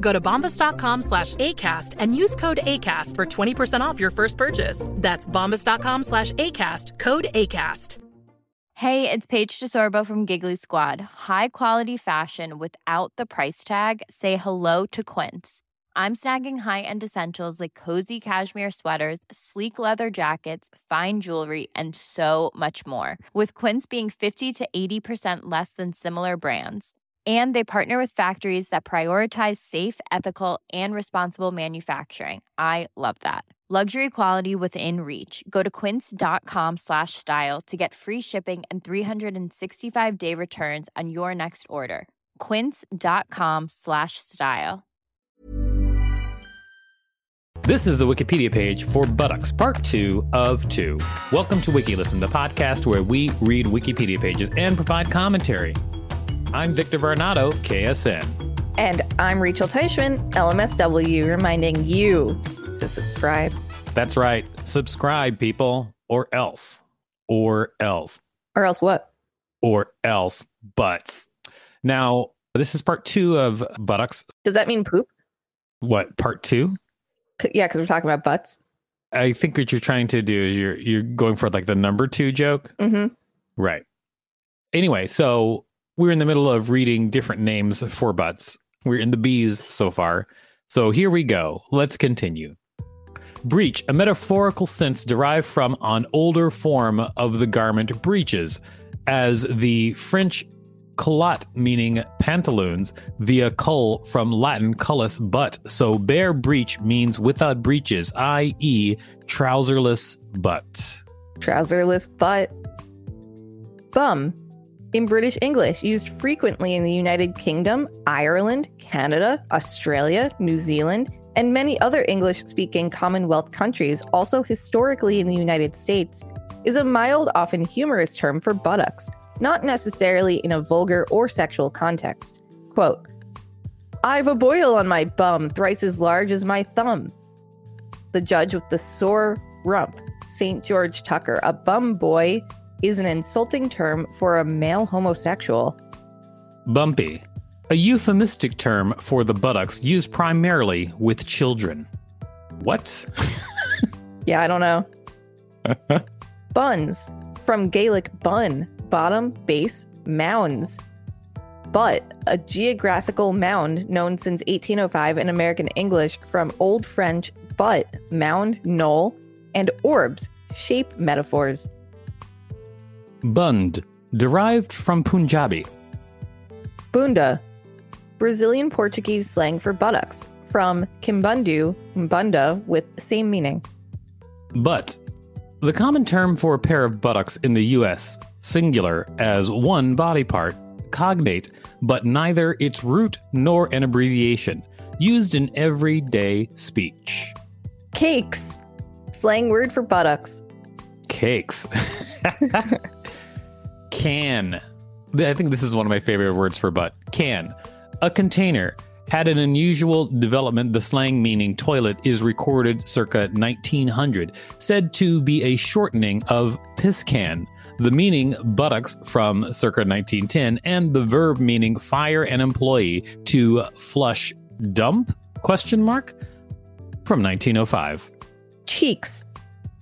Go to bombus.com/ACAST and use code ACAST for 20% off your first purchase. That's bombus.com/ACAST, code ACAST. Hey, it's Paige DeSorbo from Giggly Squad. High quality fashion without the price tag. Say hello to Quince. I'm snagging high-end essentials like cozy cashmere sweaters, sleek leather jackets, fine jewelry, and so much more. With Quince being 50 to 80% less than similar brands. And they partner with factories that prioritize safe, ethical, and responsible manufacturing. I love that. Luxury quality within reach. Go to quince.com/style to get free shipping and 365-day returns on your next order. Quince.com/style. This is the Wikipedia page for buttocks, part 2 of 2. Welcome to WikiListen, the podcast where we read Wikipedia pages and provide commentary. I'm Victor Varnado, KSN. And I'm Rachel Teichman, LMSW, reminding you to subscribe. That's right. Subscribe, people, or else. Or else. Or else what? Or else butts. Now, this is part 2 of buttocks. Does that mean poop? What, part 2? Yeah, because we're talking about butts. I think what you're trying to do is you're going for like the number 2 joke. Mm-hmm. Right. Anyway, so we're in the middle of reading different names for butts. We're in the B's so far. So here we go. Let's continue. Breech, a metaphorical sense derived from an older form of the garment breeches, as the French culotte, meaning pantaloons, via cull from Latin cullus, butt. So bare breech means without breeches, i.e. trouserless butt. Trouserless butt. Bum. In British English, used frequently in the United Kingdom, Ireland, Canada, Australia, New Zealand, and many other English-speaking Commonwealth countries, also historically in the United States, is a mild, often humorous term for buttocks, not necessarily in a vulgar or sexual context. Quote, "I've a boil on my bum, thrice as large as my thumb." The judge with the sore rump, St. George Tucker, a bum boy, is an insulting term for a male homosexual. Bumpy, a euphemistic term for the buttocks used primarily with children. What? Yeah, I don't know. Buns, from Gaelic bun, bottom, base, mounds. Butt, a geographical mound known since 1805 in American English from Old French butt, mound, knoll, and orbs, shape metaphors. Bund, derived from Punjabi. Bunda, Brazilian Portuguese slang for buttocks, from Kimbundu, Mbunda, with same meaning. Butt, the common term for a pair of buttocks in the U.S., singular as one body part, cognate, but neither its root nor an abbreviation, used in everyday speech. Cakes, slang word for buttocks. Cakes. Can. I think this is one of my favorite words for butt. Can. A container, had an unusual development. The slang meaning toilet is recorded circa 1900, said to be a shortening of piscan, the meaning buttocks from circa 1910, and the verb meaning fire an employee to flush dump, from 1905. Cheeks,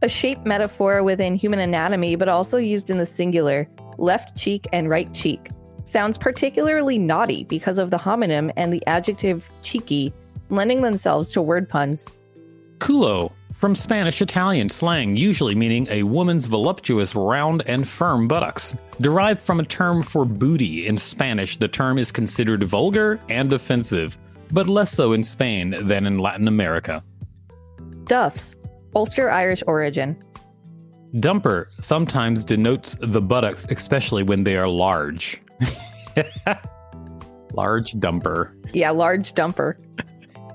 a shape metaphor within human anatomy, but also used in the singular, left cheek and right cheek. Sounds particularly naughty because of the homonym and the adjective cheeky, lending themselves to word puns. Culo, from Spanish-Italian slang, usually meaning a woman's voluptuous, round, and firm buttocks. Derived from a term for booty in Spanish, the term is considered vulgar and offensive, but less so in Spain than in Latin America. Duffs, Ulster Irish origin. Dumper sometimes denotes the buttocks, especially when they are large. Large dumper. Yeah, large dumper.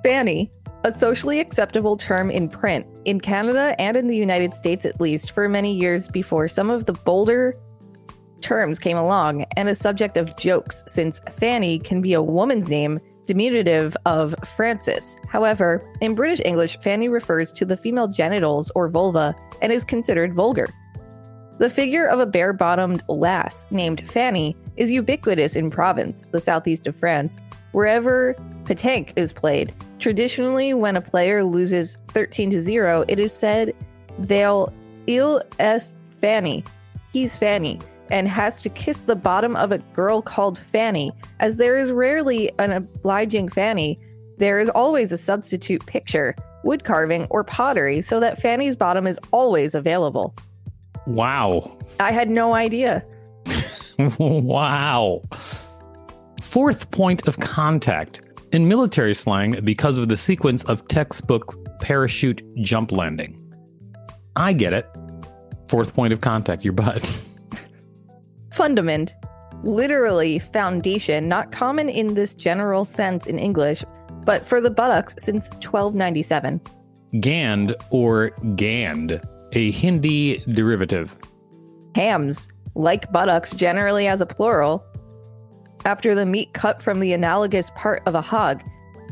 Fanny, a socially acceptable term in print, in Canada and in the United States at least, for many years before some of the bolder terms came along, and a subject of jokes, since Fanny can be a woman's name, diminutive of Francis. However, in British English, Fanny refers to the female genitals or vulva and is considered vulgar. The figure of a bare-bottomed lass named Fanny is ubiquitous in Provence, the southeast of France, wherever pétanque is played. Traditionally, when a player loses 13-0, it is said il est Fanny, he's Fanny, and has to kiss the bottom of a girl called Fanny. As there is rarely an obliging Fanny, there is always a substitute picture, wood carving, or pottery, so that Fanny's bottom is always available. Wow. I had no idea. Wow. Fourth point of contact. In military slang, because of the sequence of textbooks, parachute jump landing. I get it. Fourth point of contact, your butt. Fundament, literally foundation, not common in this general sense in English, but for the buttocks since 1297. Gand or gand, a Hindi derivative. Hams, like buttocks, generally as a plural, after the meat cut from the analogous part of a hog.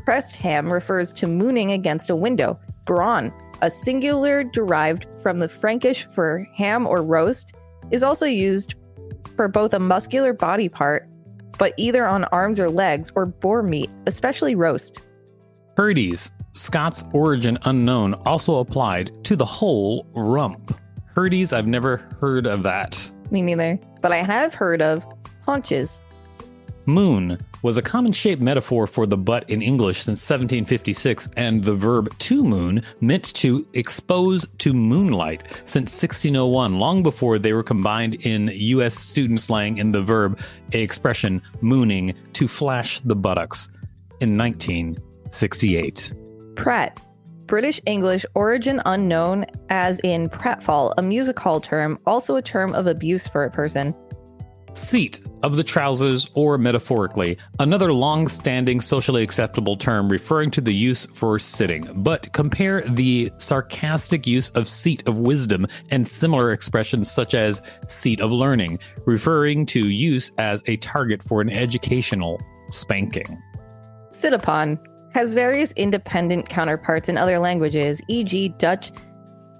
Pressed ham refers to mooning against a window. Brawn, a singular derived from the Frankish for ham or roast, is also used for both a muscular body part, but either on arms or legs, or boar meat, especially roast. Herdes, Scots origin unknown, also applied to the whole rump. Herdes, I've never heard of that. Me neither, but I have heard of haunches. Moon was a common shape metaphor for the butt in English since 1756, and the verb to moon meant to expose to moonlight since 1601, long before they were combined in U.S. student slang in the verb, a expression mooning, to flash the buttocks, in 1968. Pratt, British English origin unknown, as in pratfall, a music hall term, also a term of abuse for a person. Seat of the trousers, or metaphorically, another long-standing socially acceptable term referring to the use for sitting. But compare the sarcastic use of seat of wisdom and similar expressions such as seat of learning, referring to use as a target for an educational spanking. Sit upon has various independent counterparts in other languages, e.g. Dutch,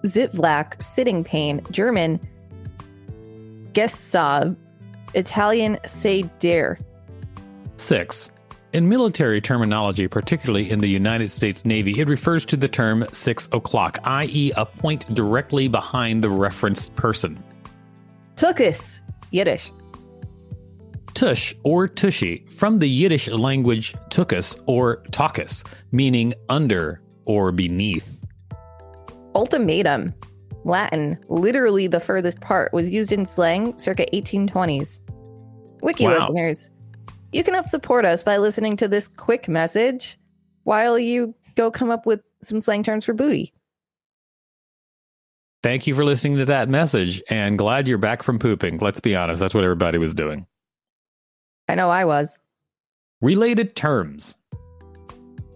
zitvlak, sitting pain, German, Gessab, Italian say dare. 6. In military terminology, particularly in the United States Navy, it refers to the term 6 o'clock, i.e. a point directly behind the referenced person. Tukus, Yiddish. Tush or tushy, from the Yiddish language tukus or takus, meaning under or beneath. Ultimatum, Latin, literally the furthest part, was used in slang circa 1820s. Wiki listeners, you can help support us by listening to this quick message while you go come up with some slang terms for booty. Thank you for listening to that message, and glad you're back from pooping. Let's be honest, that's what everybody was doing. I know I was. Related terms.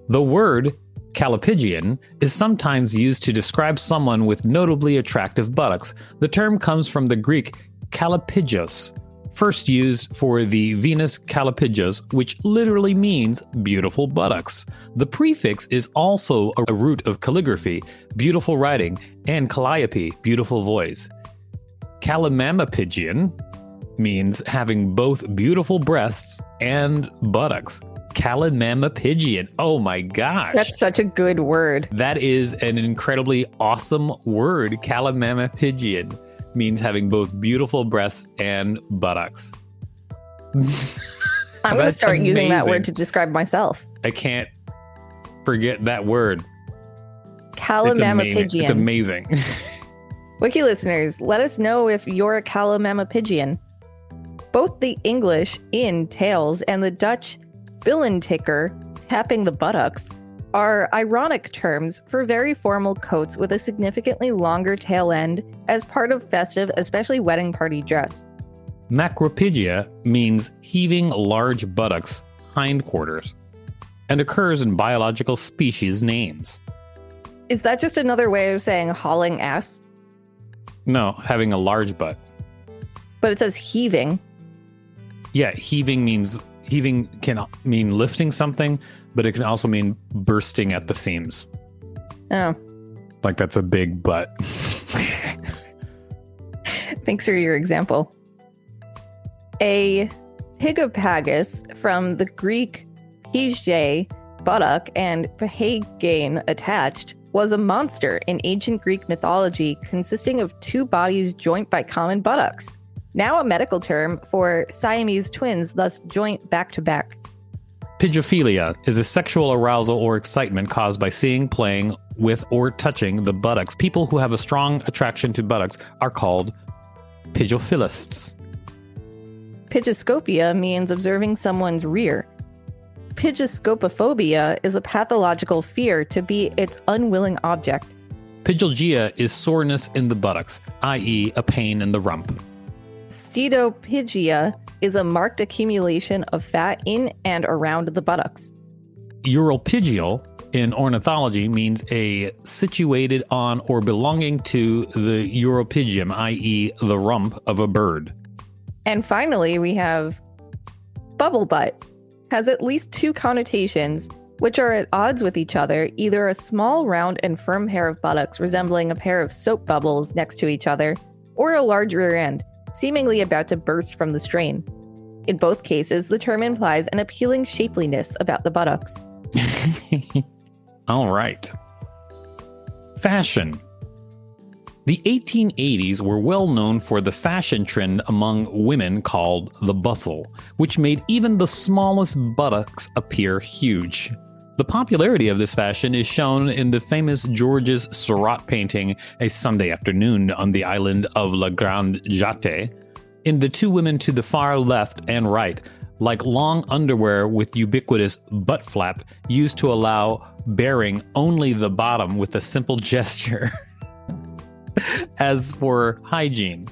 The word callipygian is sometimes used to describe someone with notably attractive buttocks. The term comes from the Greek kallipygios, first used for the Venus Calipigas, which literally means beautiful buttocks. The prefix is also a root of calligraphy, beautiful writing, and calliope, beautiful voice. Callimammapygian means having both beautiful breasts and buttocks. Callimammapygian. Oh my gosh. That's such a good word. That is an incredibly awesome word. Callimammapygian means having both beautiful breasts and buttocks. I'm going to start using that word to describe myself. I can't forget that word. Callimammapygian. It's amazing. Wiki listeners, let us know if you're a callimammapygian. Both the English in tails and the Dutch billenticker, tapping the buttocks, are ironic terms for very formal coats with a significantly longer tail end as part of festive, especially wedding party dress. Macropygia means heaving large buttocks, hindquarters, and occurs in biological species names. Is that just another way of saying hauling ass? No, having a large butt. But it says heaving. Yeah, heaving can mean lifting something, but it can also mean bursting at the seams. Oh. Like that's a big butt. Thanks for your example. A pygophagus, from the Greek pyge, buttock, and pygian, attached, was a monster in ancient Greek mythology consisting of two bodies joined by common buttocks. Now a medical term for Siamese twins, thus joint back-to-back. Pygophilia is a sexual arousal or excitement caused by seeing, playing with, or touching the buttocks. People who have a strong attraction to buttocks are called pygophilists. Pygoscopia means observing someone's rear. Pygoscopophobia is a pathological fear to be its unwilling object. Pygalgia is soreness in the buttocks, i.e. a pain in the rump. Steatopygia is a marked accumulation of fat in and around the buttocks. Uropygial in ornithology means a situated on or belonging to the uropygium, i.e. the rump of a bird. And finally, we have bubble butt. Has at least two connotations, which are at odds with each other, either a small, round, and firm pair of buttocks resembling a pair of soap bubbles next to each other, or a large rear end, seemingly about to burst from the strain. In both cases, the term implies an appealing shapeliness about the buttocks. All right. Fashion. The 1880s were well known for the fashion trend among women called the bustle, which made even the smallest buttocks appear huge. The popularity of this fashion is shown in the famous Georges Seurat painting, A Sunday Afternoon on the Island of La Grande Jatte, in the two women to the far left and right, like long underwear with ubiquitous butt flap used to allow bearing only the bottom with a simple gesture. As for hygiene,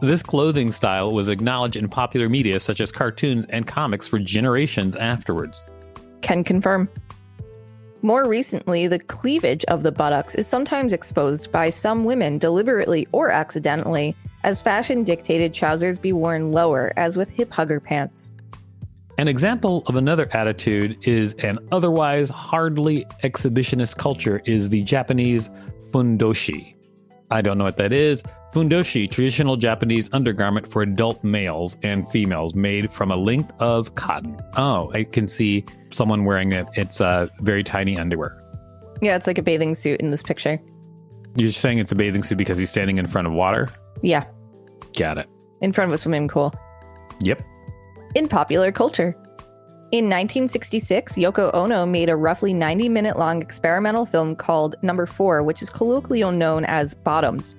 this clothing style was acknowledged in popular media such as cartoons and comics for generations afterwards. Can confirm. More recently, the cleavage of the buttocks is sometimes exposed by some women deliberately or accidentally, as fashion dictated trousers be worn lower, as with hip-hugger pants. An example of another attitude is an otherwise hardly exhibitionist culture is the Japanese fundoshi. I don't know what that is. Fundoshi, traditional Japanese undergarment for adult males and females made from a length of cotton. Oh, I can see someone wearing it. It's very tiny underwear. Yeah, it's like a bathing suit in this picture. You're saying it's a bathing suit because he's standing in front of water? Yeah. Got it. In front of a swimming pool. Yep. In popular culture. In 1966, Yoko Ono made a roughly 90-minute long experimental film called Number 4, which is colloquially known as Bottoms.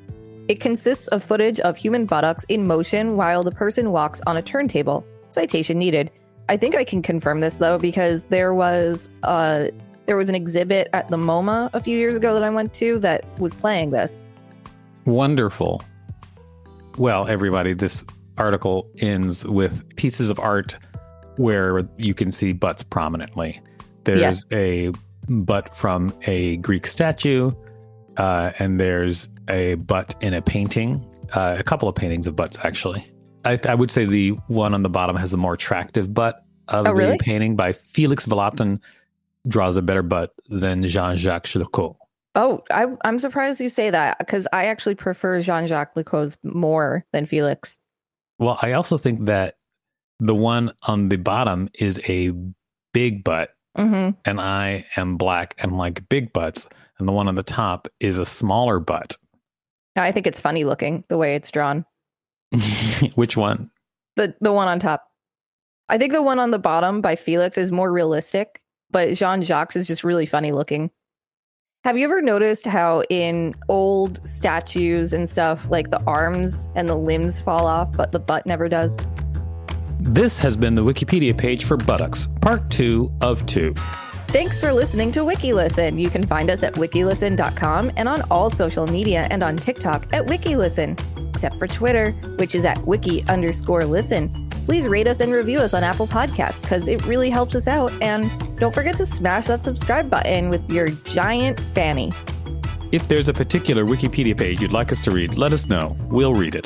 It consists of footage of human buttocks in motion while the person walks on a turntable. Citation needed. I think I can confirm this, though, because there was an exhibit at the MoMA a few years ago that I went to that was playing this. Wonderful. Well, everybody, this article ends with pieces of art where you can see butts prominently. There's a butt from a Greek statue, and there's a butt in a painting, a couple of paintings of butts, actually. I would say the one on the bottom has a more attractive butt of the painting by Félix Vallotton. Draws a better butt than Jean-Jacques Lecault. Oh, I'm surprised you say that, because I actually prefer Jean-Jacques Lecault's more than Félix. Well, I also think that the one on the bottom is a big butt, mm-hmm. and I am black and like big butts, and the one on the top is a smaller butt. I think it's funny looking, the way it's drawn. Which one? The one on top. I think the one on the bottom by Félix is more realistic, but Jean-Jacques is just really funny looking. Have you ever noticed how in old statues and stuff, like the arms and the limbs fall off, but the butt never does? This has been the Wikipedia page for buttocks, part 2 of 2. Thanks for listening to WikiListen. You can find us at wikilisten.com and on all social media and on TikTok at WikiListen, except for Twitter, which is at wiki_listen. Please rate us and review us on Apple Podcasts, because it really helps us out. And don't forget to smash that subscribe button with your giant fanny. If there's a particular Wikipedia page you'd like us to read, let us know. We'll read it.